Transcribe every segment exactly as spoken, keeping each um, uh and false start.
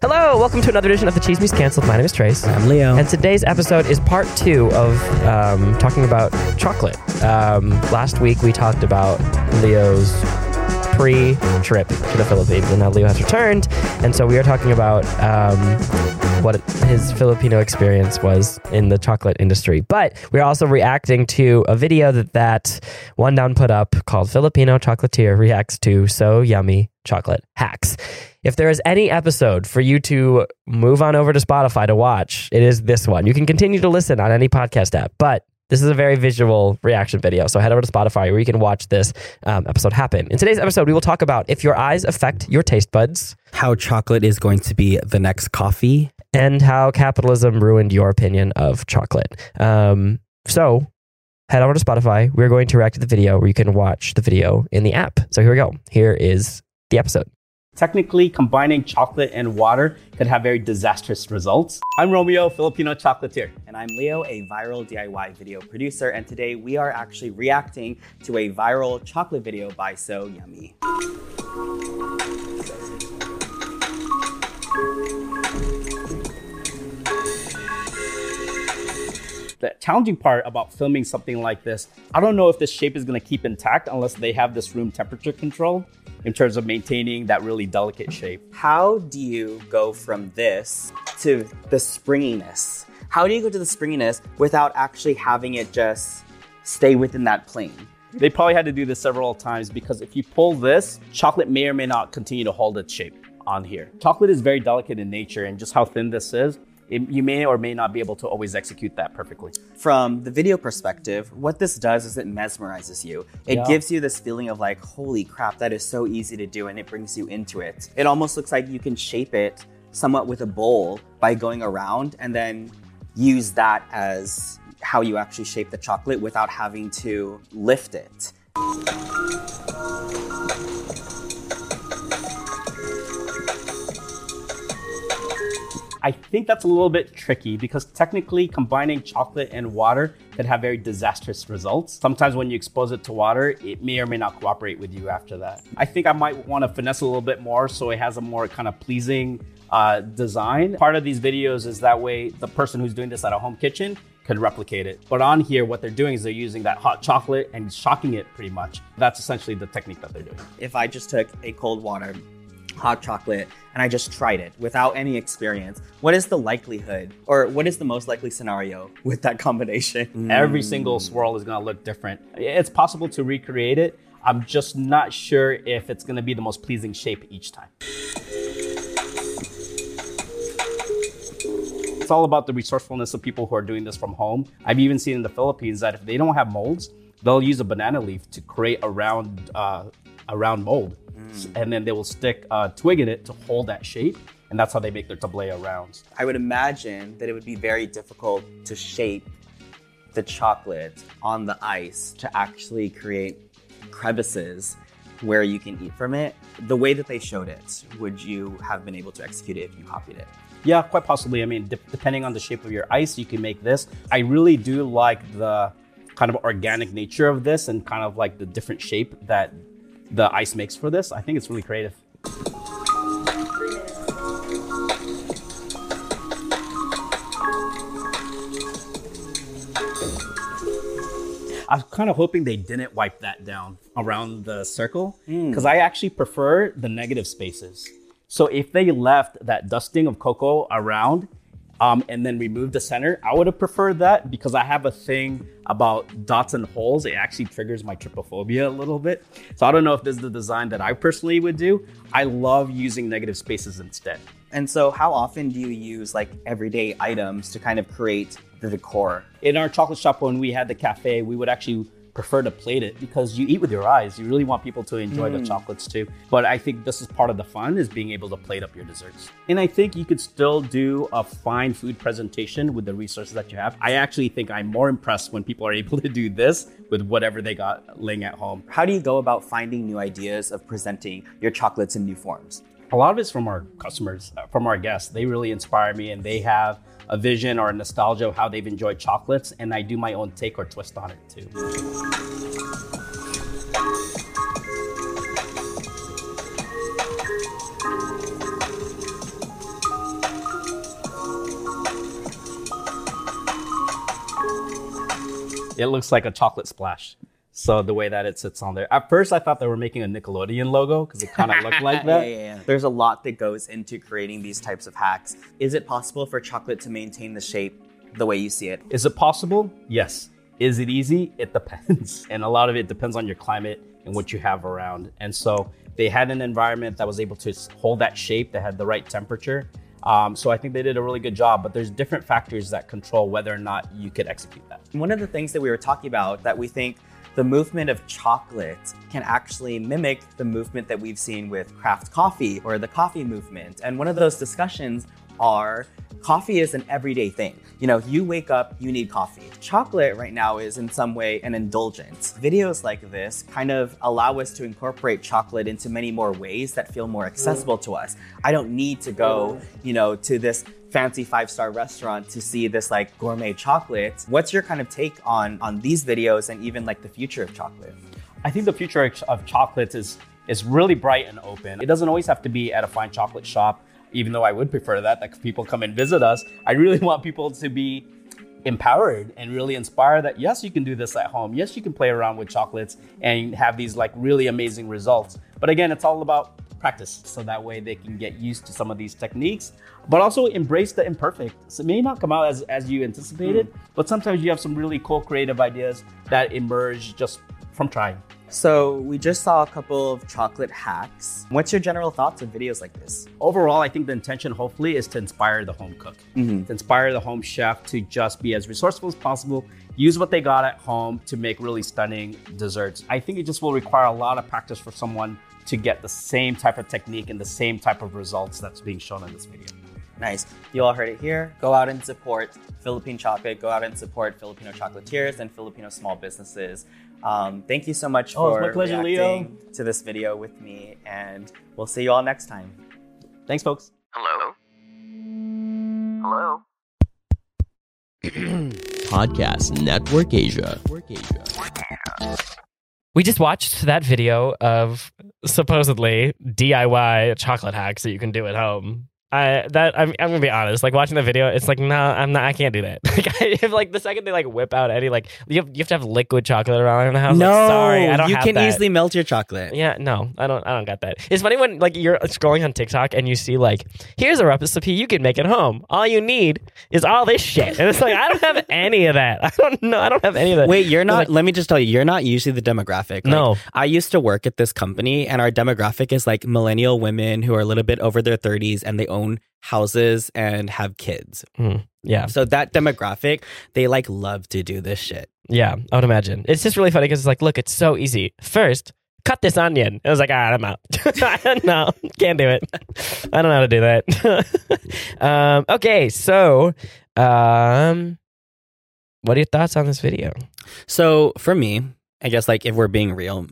Hello, welcome to another edition of the Chismis Cancelled. My name is Trace. I'm Leo. And today's episode is part two of um, talking about chocolate. Um, last week we talked about Leo's pre-trip to the Philippines, and now Leo has returned. And so we are talking about um, what his Filipino experience was in the chocolate industry. But we're also reacting to a video that, that One Down put up called Filipino Chocolatier Reacts to So Yummy Chocolate Hacks. If there is any episode for you to move on over to Spotify to watch, it is this one. You can continue to listen on any podcast app, but this is a very visual reaction video. So head over to Spotify where you can watch this um, episode happen. In today's episode, we will talk about if your eyes affect your taste buds, how chocolate is going to be the next coffee, and how capitalism ruined your opinion of chocolate. Um, so head over to Spotify. We're going to react to the video where you can watch the video in the app. So here we go. Here is the episode. Technically, combining chocolate and water could have very disastrous results. I'm Romeo, Filipino chocolatier. And I'm Leo, a viral D I Y video producer. And today we are actually reacting to a viral chocolate video by So Yummy. The challenging part about filming something like this, I don't know if this shape is going to keep intact unless they have this room temperature control, in terms of maintaining that really delicate shape. How do you go from this to the springiness? How do you go to the springiness without actually having it just stay within that plane? They probably had to do this several times because if you pull this, chocolate may or may not continue to hold its shape on here. Chocolate is very delicate in nature, and just how thin this is, It, you may or may not be able to always execute that perfectly. From the video perspective, what this does is it mesmerizes you. It yeah. gives you this feeling of like, holy crap, that is so easy to do, and it brings you into it. It almost looks like you can shape it somewhat with a bowl by going around and then use that as how you actually shape the chocolate without having to lift it. I think that's a little bit tricky because technically combining chocolate and water could have very disastrous results. Sometimes when you expose it to water, it may or may not cooperate with you after that. I think I might want to finesse a little bit more so it has a more kind of pleasing uh, design. Part of these videos is that way the person who's doing this at a home kitchen could replicate it. But on here, what they're doing is they're using that hot chocolate and shocking it pretty much. That's essentially the technique that they're doing. If I just took a cold water, hot chocolate, and I just tried it without any experience, what is the likelihood, or what is the most likely scenario with that combination? Mm. Every single swirl is going to look different. It's possible to recreate it. I'm just not sure if it's going to be the most pleasing shape each time. It's all about the resourcefulness of people who are doing this from home. I've even seen in the Philippines that if they don't have molds, they'll use a banana leaf to create a round, uh, a round mold. Mm. And then they will stick a twig in it to hold that shape. And that's how they make their tablea rounds. I would imagine that it would be very difficult to shape the chocolate on the ice to actually create crevices where you can eat from it. The way that they showed it, would you have been able to execute it if you copied it? Yeah, quite possibly. I mean, de- depending on the shape of your ice, you can make this. I really do like the kind of organic nature of this and kind of like the different shape that the ice makes for this. I think it's really creative. I was kind of hoping they didn't wipe that down around the circle because mm. I actually prefer the negative spaces. So if they left that dusting of cocoa around um, and then removed the center, I would have preferred that because I have a thing about dots and holes. It actually triggers my trypophobia a little bit. So I don't know if this is the design that I personally would do. I love using negative spaces instead. And so how often do you use like everyday items to kind of create the decor? In our chocolate shop, when we had the cafe, we would actually prefer to plate it because you eat with your eyes. You really want people to enjoy mm. the chocolates too. But I think this is part of the fun, is being able to plate up your desserts. And I think you could still do a fine food presentation with the resources that you have. I actually think I'm more impressed when people are able to do this with whatever they got laying at home. How do you go about finding new ideas of presenting your chocolates in new forms? A lot of it's from our customers, from our guests. They really inspire me, and they have a vision or a nostalgia of how they've enjoyed chocolates, and I do my own take or twist on it too. it looks like a chocolate splash. So the way that it sits on there. At first, I thought they were making a Nickelodeon logo because it kind of looked like that. Yeah, yeah, yeah. There's a lot that goes into creating these types of hacks. Is it possible for chocolate to maintain the shape the way you see it? Is it possible? Yes. Is it easy? It depends. And a lot of it depends on your climate and what you have around. And so they had an environment that was able to hold that shape, that had the right temperature. Um, so I think they did a really good job, but there's different factors that control whether or not you could execute that. One of the things that we were talking about that we think the movement of chocolate can actually mimic the movement that we've seen with craft coffee or the coffee movement. And one of those discussions are coffee is an everyday thing. You know, you wake up, you need coffee. Chocolate right now is in some way an indulgence. Videos like this kind of allow us to incorporate chocolate into many more ways that feel more accessible to us. I don't need to go, you know, to this fancy five-star restaurant to see this like gourmet chocolate. What's your kind of take on, on these videos and even like the future of chocolate? I think the future of chocolate is, is really bright and open. It doesn't always have to be at a fine chocolate shop. Even though I would prefer that, that people come and visit us, I really want people to be empowered and really inspired that, yes, you can do this at home. Yes, you can play around with chocolates and have these like really amazing results. But again, it's all about practice. So that way they can get used to some of these techniques, but also embrace the imperfect. So it may not come out as, as you anticipated, mm. but sometimes you have some really cool creative ideas that emerge just from trying. So we just saw a couple of chocolate hacks. What's your general thoughts on videos like this? Overall, I think the intention hopefully is to inspire the home cook, mm-hmm. to inspire the home chef to just be as resourceful as possible, use what they got at home to make really stunning desserts. I think it just will require a lot of practice for someone to get the same type of technique and the same type of results that's being shown in this video. Nice. You all heard it here. Go out and support Philippine chocolate. Go out and support Filipino chocolatiers and Filipino small businesses. Um, thank you so much oh, for my pleasure, reacting Leo. to this video with me. And we'll see you all next time. Thanks, folks. Hello. Hello. Podcast Network Asia. We just watched that video of supposedly D I Y chocolate hacks that you can do at home. I that I'm I'm gonna be honest. Like watching the video, it's like no, nah, I'm not. I can't do that. Like, I, if, like the second they like whip out any like you have you have to have liquid chocolate around the house. No, like, sorry, I don't. You have can that. easily melt your chocolate. Yeah, no, I don't. I don't got that. It's funny when like you're scrolling on TikTok and you see like here's a recipe you can make at home. All you need is all this shit, and it's like I don't have any of that. I don't know. I don't have any of that. Wait, you're not. Like, let me just tell you, you're not usually the demographic. Like, no, I used to work at this company, and our demographic is like millennial women who are a little bit over their thirties, and they own own houses and have kids. Mm, yeah. So that demographic, they like love to do this shit. Yeah, I would imagine. It's just really funny because it's like, look, it's so easy. First, cut this onion. I was like, ah, I'm out. I don't know. Can't do it. I don't know how to do that. um, okay, so um, what are your thoughts on this video? So for me, I guess like if we're being real,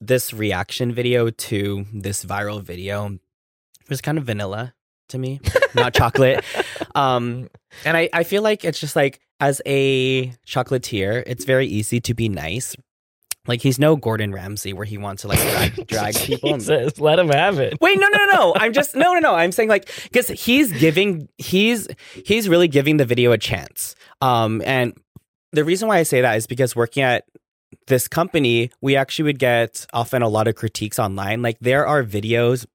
this reaction video to this viral video was kind of vanilla to me, not chocolate. Um, and I, I feel like it's just like, as a chocolatier, it's very easy to be nice. Like, he's no Gordon Ramsay where he wants to like drag, drag people. Jesus, and... let him have it. Wait, no, no, no, no. I'm just, no, no, no. I'm saying like, because he's giving, he's, he's really giving the video a chance. Um, and the reason why I say that is because working at this company, we actually would get often a lot of critiques online. Like, there are videos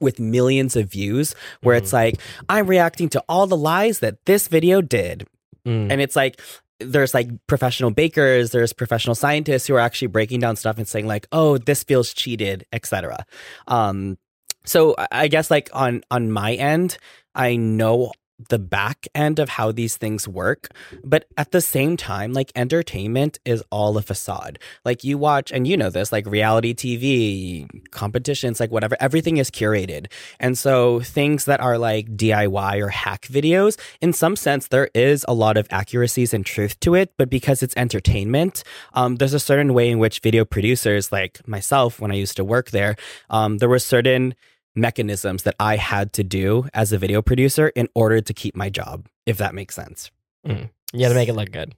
with millions of views where mm. it's like, I'm reacting to all the lies that this video did. Mm. And it's like, there's like professional bakers, there's professional scientists who are actually breaking down stuff and saying like, oh, this feels cheated, et cetera. Um, so I guess like on, on my end, I know the back end of how these things work. But at the same time, like entertainment is all a facade. Like you watch, and you know this, like reality T V, competitions, like whatever, everything is curated. And so things that are like D I Y or hack videos, in some sense, there is a lot of accuracies and truth to it. But because it's entertainment, um, there's a certain way in which video producers, like myself, when I used to work there, um, there were certain mechanisms that I had to do as a video producer in order to keep my job, if that makes sense. Mm. You had to make it look good.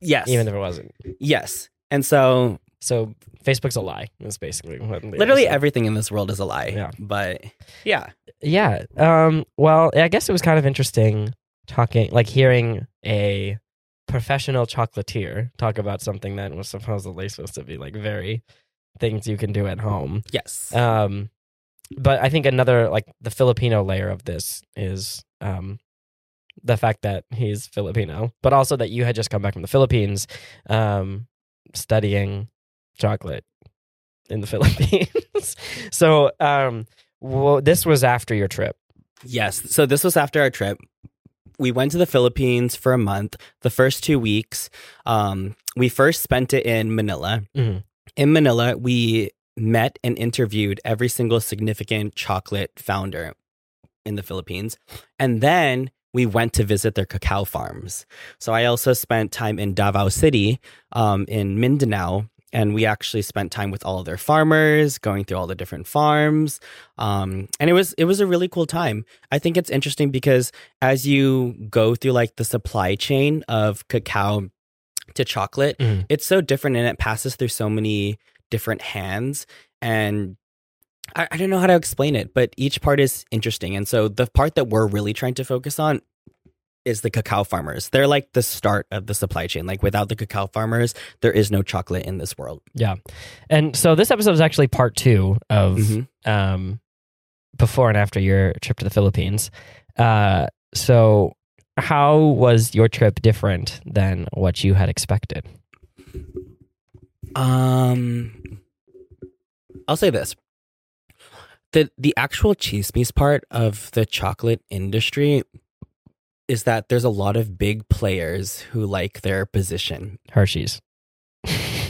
Yes. Even if it wasn't. Yes. And so... So Facebook's a lie. That's basically what they Literally are. Everything in this world is a lie. Yeah. But yeah. Yeah. Um, well, I guess it was kind of interesting talking, like hearing a professional chocolatier. Talk about something that was supposedly supposed to be like very things you can do at home. Yes. Um, but I think another, like the Filipino layer of this is um, the fact that he's Filipino, but also that you had just come back from the Philippines um, studying chocolate in the Philippines. So um, well, this was after your trip. Yes. So this was after our trip. We went to the Philippines for a month. The first two weeks, um, we first spent it in Manila. Mm-hmm. In Manila, we met and interviewed every single significant chocolate founder in the Philippines. And then we went to visit their cacao farms. So I also spent time in Davao City, um, in Mindanao. And we actually spent time with all of their farmers, going through all the different farms. Um, and it was it was a really cool time. I think it's interesting because as you go through like the supply chain of cacao to chocolate, mm. it's so different and it passes through so many different hands. And I, I don't know how to explain it, but each part is interesting. And so the part that we're really trying to focus on is the cacao farmers. They're like the start of the supply chain. Like without the cacao farmers, there is no chocolate in this world. Yeah. And so this episode is actually part two of mm-hmm. um, before and after your trip to the Philippines. Uh, so how was your trip different than what you had expected? Um, I'll say this. The, the actual chismis part of the chocolate industry is that there's a lot of big players who like their position. Hershey's.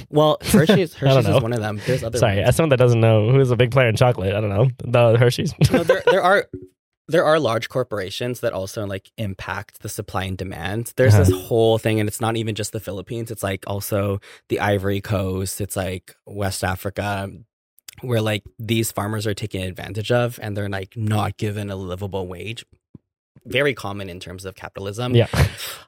Well, Hershey's, Hershey's is one of them. There's other Sorry, ones. As someone that doesn't know who's a big player in chocolate, I don't know. The Hershey's. No, there, there are there are large corporations that also like impact the supply and demand. There's uh-huh. this whole thing, and it's not even just the Philippines. It's like also the Ivory Coast. It's like West Africa, where like these farmers are taken advantage of, and they're like not given a livable wage. Very common in terms of capitalism. Yeah.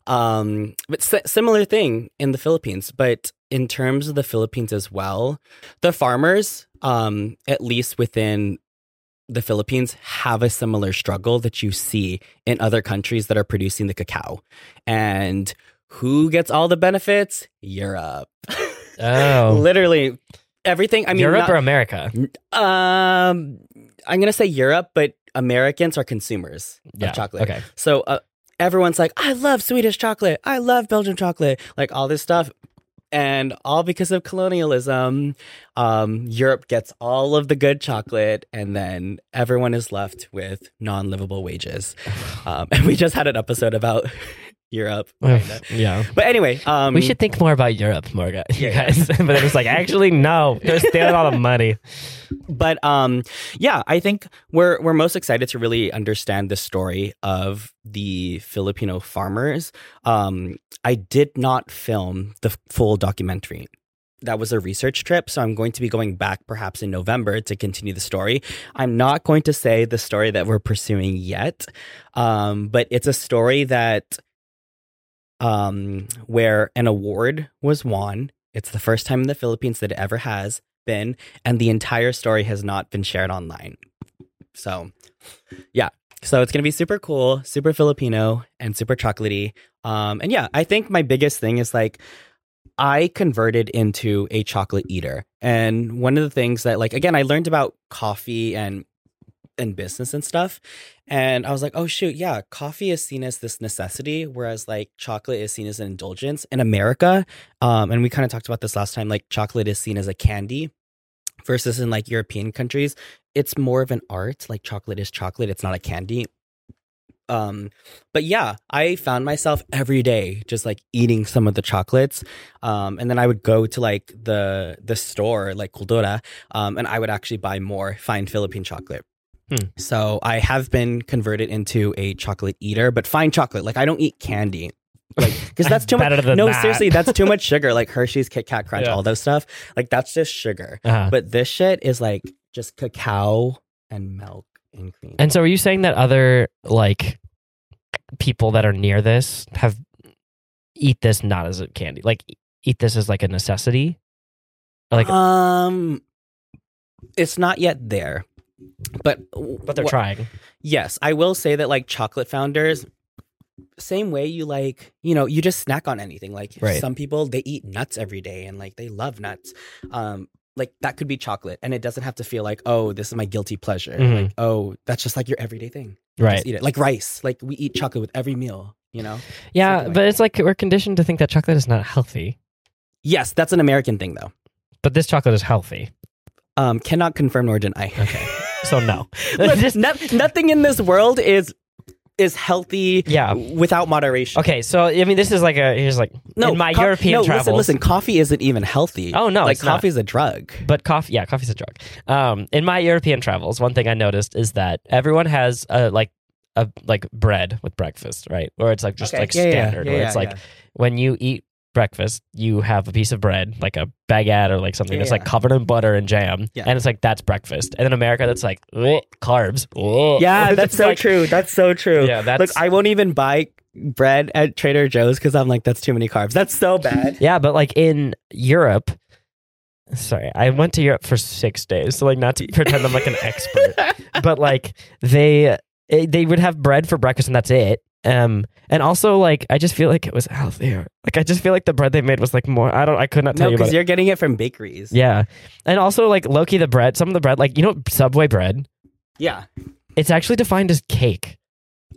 Um, but s- similar thing in the Philippines. But in terms of the Philippines as well, the farmers, um, at least within the Philippines, have a similar struggle that you see in other countries that are producing the cacao. And who gets all the benefits? Europe. Oh. Literally everything. I mean, Europe not, or America? Um, I'm going to say Europe, but Americans are consumers yeah. of chocolate. Okay. So uh, everyone's like, I love Swedish chocolate. I love Belgian chocolate. Like all this stuff. And all because of colonialism, um, Europe gets all of the good chocolate and then everyone is left with non-livable wages. Um, and we just had an episode about Europe. Kinda. Yeah. But anyway. Um, we should think more about Europe, Morgan. You yeah, guys. Yeah. But it was like, actually, no. They're stealing all the money. But um, yeah, I think we're we're most excited to really understand the story of the Filipino farmers. Um, I did not film the full documentary. That was a research trip, so I'm going to be going back perhaps in November to continue the story. I'm not going to say the story that we're pursuing yet, um, but it's a story that um, where an award was won. It's the first time in the Philippines that it ever has been, and the entire story has not been shared online. So, yeah. So it's going to be super cool, super Filipino, and super chocolatey. Um, and yeah, I think my biggest thing is like, I converted into a chocolate eater. And one of the things that like, again, I learned about coffee and and business and stuff. And I was like, oh shoot, yeah, coffee is seen as this necessity, whereas like chocolate is seen as an indulgence in America. Um, and we kind of talked about this last time, like chocolate is seen as a candy versus in like European countries, it's more of an art. Like chocolate is chocolate. It's not a candy. Um, but yeah, I found myself every day just like eating some of the chocolates. Um, and then I would go to like the the store, like Kuldura, um, and I would actually buy more fine Philippine chocolate. Hmm. So I have been converted into a chocolate eater, but fine chocolate. Like I don't eat candy. Like, because that's too much. No, that. Seriously, that's too much sugar. Like Hershey's, Kit Kat, Crunch, yeah. all those stuff. Like that's just sugar. Uh-huh. But this shit is like just cacao and milk. And cream. And so are you saying that other like people that are near this have eat this not as a candy, like eat this as like a necessity? Like um it's not yet there. But but they're wh- trying. Yes, I will say that like chocolate founders same way you like, you know, you just snack on anything. Like right. some people, they eat nuts every day and like they love nuts. Um, like that could be chocolate, and it doesn't have to feel like, oh, this is my guilty pleasure. Mm-hmm. Like, oh, that's just like your everyday thing. You right. Just eat it. Like rice. Like we eat chocolate with every meal, you know? Yeah. Something but like it's that. Like we're conditioned to think that chocolate is not healthy. Yes. That's an American thing though. But this chocolate is healthy. Um, cannot confirm nor deny. Okay. So no. Look, just, no, nothing in this world is is healthy yeah. without moderation. Okay, so I mean this is like a here's like no, in my co- European no, travels. No, listen, listen, coffee isn't even healthy. Oh no, like it's coffee not. Is a drug. But coffee yeah, coffee's a drug. Um in my European travels, one thing I noticed is that everyone has a like a like bread with breakfast, right? Or it's like just okay. like yeah, standard yeah, yeah, where it's yeah, like yeah. when you eat breakfast, you have a piece of bread, like a baguette or like something yeah, that's yeah. like covered in butter and jam. Yeah. And it's like, that's breakfast. And in America, that's like, carbs. Ugh. Yeah, that's so like, true. That's so true. Yeah, that's... Look, I won't even buy bread at Trader Joe's because I'm like, that's too many carbs. That's so bad. Yeah, but like in Europe, sorry, I went to Europe for six days. So like not to pretend I'm like an expert, but like they they would have bread for breakfast and that's it. Um, and also like, I just feel like it was healthier. Like, I just feel like the bread they made was like more, I don't, I could not tell no, you about it. No, because you're getting it from bakeries. Yeah. And also like low-key the bread, some of the bread, like, you know, Subway bread. Yeah. It's actually defined as cake.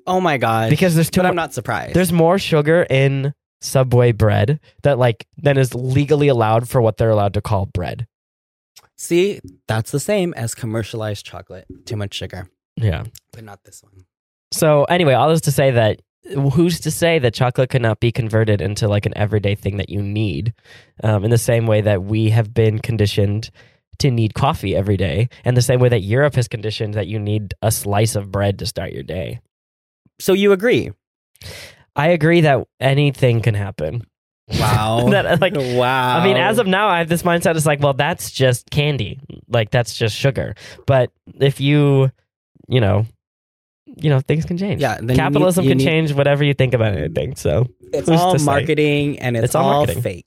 Oh my God. Because there's too much. I'm not surprised. There's more sugar in Subway bread that like, than is legally allowed for what they're allowed to call bread. See, that's the same as commercialized chocolate. Too much sugar. Yeah. But not this one. So anyway, all this to say that who's to say that chocolate could not be converted into like an everyday thing that you need um, in the same way that we have been conditioned to need coffee every day and the same way that Europe has conditioned that you need a slice of bread to start your day. So you agree? I agree that anything can happen. Wow. that, like, wow. I mean, as of now, I have this mindset is like, well, that's just candy. Like that's just sugar. But if you, you know... You know, things can change. Yeah, capitalism you need, you can need, change whatever you think about anything. So it's all marketing and it's, it's all, all fake.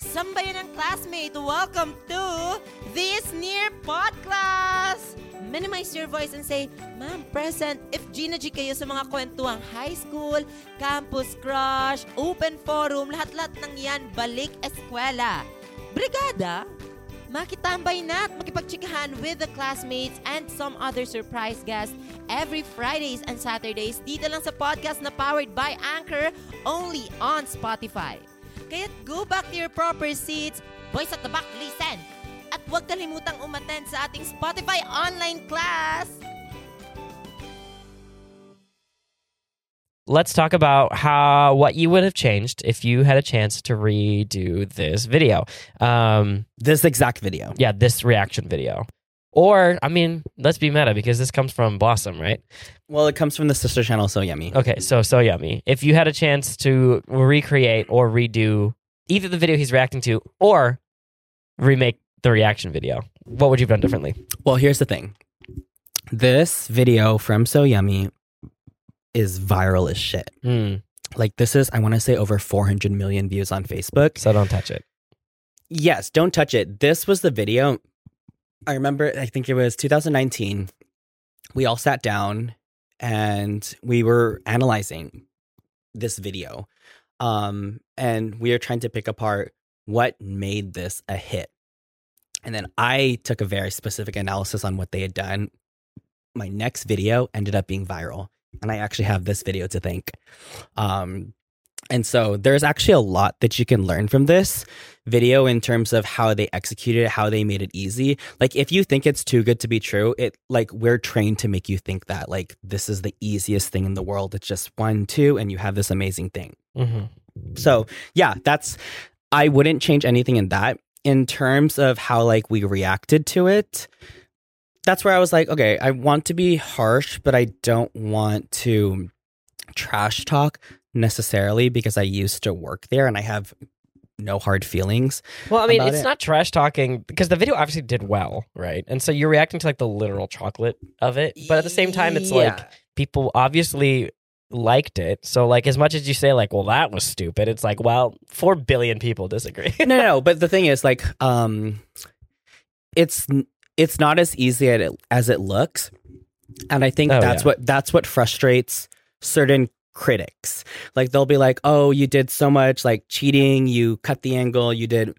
Somebody and classmate, welcome to this near podcast. Minimize your voice and say, "Ma'am, present." If Gina G kayo sa mga kwentuang high school, campus crush, open forum, lahat-lahat ng yan, balik eskwela. Brigada. Makitambay na at makipagchikahan with the classmates and some other surprise guests every Fridays and Saturdays dito lang sa podcast na powered by Anchor, only on Spotify. Kaya't go back to your proper seats, boys at the back, listen! At huwag kalimutang umattend sa ating Spotify online class! Let's talk about how what you would have changed if you had a chance to redo this video. Um, this exact video. Yeah, this reaction video. Or, I mean, let's be meta because this comes from Blossom, right? Well, it comes from the sister channel, So Yummy. Okay, so So Yummy. If you had a chance to recreate or redo either the video he's reacting to or remake the reaction video, what would you have done differently? Well, here's the thing. This video from So Yummy is viral as shit. Mm. Like this is, I want to say over four hundred million views on Facebook. So don't touch it. Yes, don't touch it. This was the video. I remember, I think it was two thousand nineteen. We all sat down and we were analyzing this video. Um, and we were trying to pick apart what made this a hit. And then I took a very specific analysis on what they had done. My next video ended up being viral. And I actually have this video to thank. Um, and so there's actually a lot that you can learn from this video in terms of how they executed it, how they made it easy. Like if you think it's too good to be true, it like we're trained to make you think that like this is the easiest thing in the world. It's just one, two, and you have this amazing thing. Mm-hmm. So yeah, that's, I wouldn't change anything in that. In terms of how like we reacted to it, that's where I was like, okay, I want to be harsh, but I don't want to trash talk necessarily because I used to work there and I have no hard feelings. Well, I mean, it's it. not trash talking because the video obviously did well, right? And so you're reacting to like the literal chocolate of it. But at the same time, it's yeah. like people obviously liked it. So like as much as you say like, well, that was stupid. It's like, well, four billion people disagree. no, no. But the thing is like, um, it's... it's not as easy as it, as it looks. And I think oh, that's yeah. what that's what frustrates certain critics. Like, they'll be like, oh, you did so much like cheating, you cut the angle, you did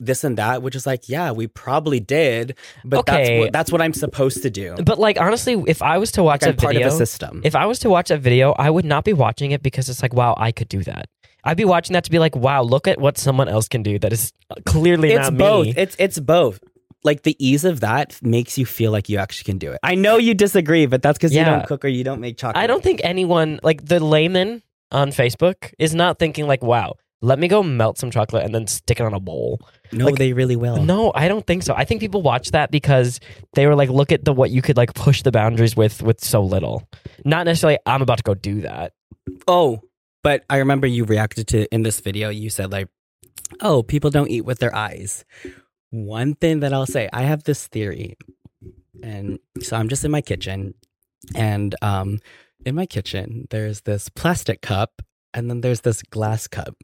this and that, which is like, yeah, we probably did, but okay. that's what that's what I'm supposed to do. But like, honestly, if I was to watch like a video, part of a system. If I was to watch a video, I would not be watching it because it's like, wow, I could do that. I'd be watching that to be like, wow, look at what someone else can do that is clearly it's not both. me. It's both. It's both. Like, the ease of that makes you feel like you actually can do it. I know you disagree, but that's because yeah. you don't cook or you don't make chocolate. I don't think anyone, like the layman on Facebook, is not thinking like, wow, let me go melt some chocolate and then stick it on a bowl. No, like, they really will. No, I don't think so. I think people watch that because they were like, look at the what you could like push the boundaries with with so little. Not necessarily, I'm about to go do that. Oh, but I remember you reacted to, in this video, you said like, oh, people don't eat with their eyes. One thing that I'll say, I have this theory. And so I'm just in my kitchen. And um, in my kitchen, there's this plastic cup and then there's this glass cup.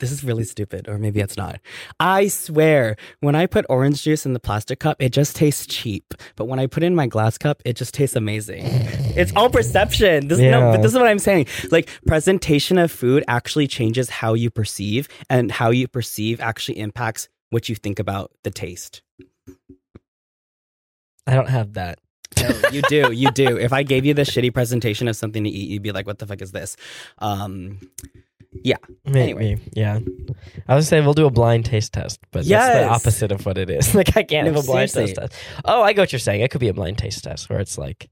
This is really stupid, or maybe it's not. I swear, when I put orange juice in the plastic cup, it just tastes cheap. But when I put in my glass cup, it just tastes amazing. It's all perception. This, yeah. no, but this is what I'm saying. Like, presentation of food actually changes how you perceive, and how you perceive actually impacts what you think about the taste. I don't have that. No, you do. You do. If I gave you this shitty presentation of something to eat, you'd be like, what the fuck is this? Um... Yeah. Maybe, anyway. Yeah. I was saying we'll do a blind taste test, but yes. that's the opposite of what it is. Like, I can't no, have a blind seriously. taste test. Oh, I get what you're saying. It could be a blind taste test where it's like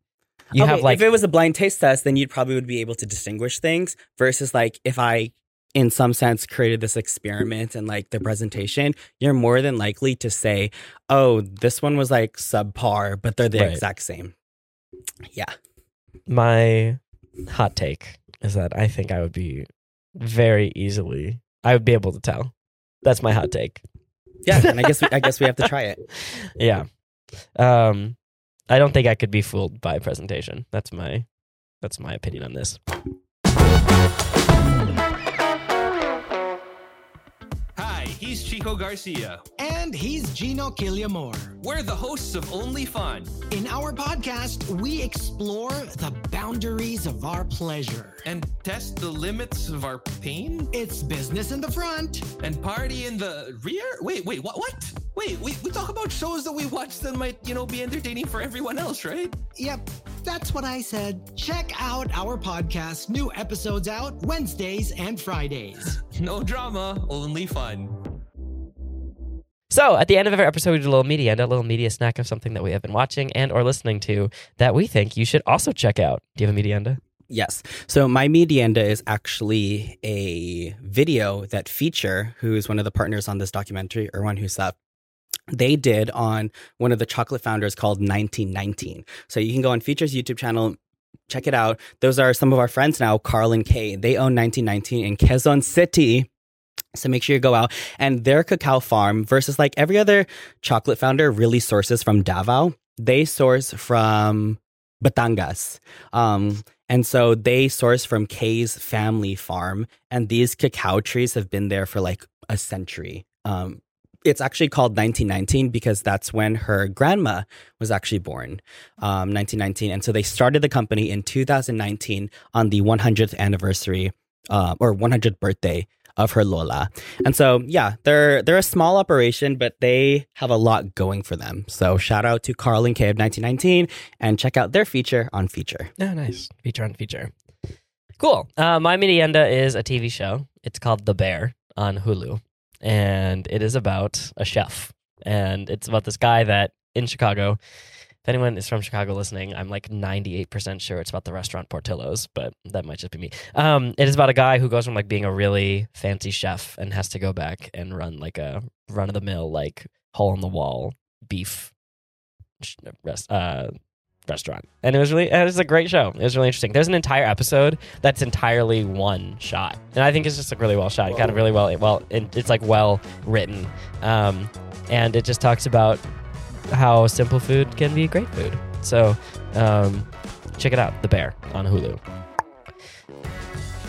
you okay, have like. If it was a blind taste test, then you'd probably would be able to distinguish things versus like if I, in some sense, created this experiment and like the presentation, you're more than likely to say, oh, this one was like subpar, but they're the right. exact same. Yeah. My hot take is that I think I would be. Very easily, I would be able to tell. That's my hot take. Yeah, and I guess we, I guess we have to try it. Yeah, um, I don't think I could be fooled by presentation. That's my that's my opinion on this. He's Chico Garcia. And he's Gino Killiamore. We're the hosts of Only Fun. In our podcast, we explore the boundaries of our pleasure. And test the limits of our pain? It's business in the front. And party in the rear? Wait, wait, what? What? Wait, we, we talk about shows that we watch that might, you know, be entertaining for everyone else, right? Yep, that's what I said. Check out our podcast. New episodes out Wednesdays and Fridays. No drama, only fun. So, at the end of every episode, we do a little media and a little media snack of something that we have been watching and or listening to that we think you should also check out. Do you have a medienda? Yes. So, my medienda is actually a video that Feature, who is one of the partners on this documentary, Erwan Husap, they did on one of the chocolate founders called nineteen nineteen. So, you can go on Feature's YouTube channel, check it out. Those are some of our friends now, Carl and Kay. They own nineteen nineteen in Quezon City. So make sure you go out. And their cacao farm versus like every other chocolate founder really sources from Davao. They source from Batangas. Um, and so they source from Kay's family farm. And these cacao trees have been there for like a century. Um, it's actually called nineteen nineteen because that's when her grandma was actually born, um, nineteen nineteen. And so they started the company in two thousand nineteen on the one hundredth anniversary uh, or one hundredth birthday of her Lola. And so, yeah, they're they're a small operation, but they have a lot going for them. So shout out to Carl and Kay of nineteen nineteen and check out their Feature on Feature. Oh, nice. Feature on Feature. Cool. Uh, my medienda is a T V show. It's called The Bear on Hulu. And it is about a chef. And it's about this guy that in Chicago, if anyone is from Chicago listening, I'm like ninety-eight percent sure it's about the restaurant Portillo's, but that might just be me. Um, it is about a guy who goes from like being a really fancy chef and has to go back and run like a run-of-the-mill, like hole-in-the-wall beef rest, uh, restaurant. And it was really, it was a great show. It was really interesting. There's an entire episode that's entirely one shot. And I think it's just like really well shot. It got really well, well, it's like well written. Um, and it just talks about how simple food can be great food. So um, check it out, The Bear on Hulu.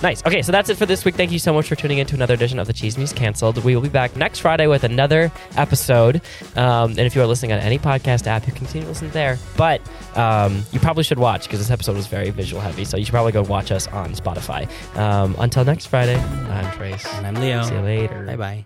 Nice. Okay, so that's it for this week. Thank you so much for tuning in to another edition of the Chismis Cancelled. We will be back next Friday with another episode. Um, and if you are listening on any podcast app, you can continue to listen there. But um, you probably should watch because this episode was very visual heavy. So you should probably go watch us on Spotify. Um, until next Friday, I'm Trace. And I'm Leo. See you later. Bye-bye.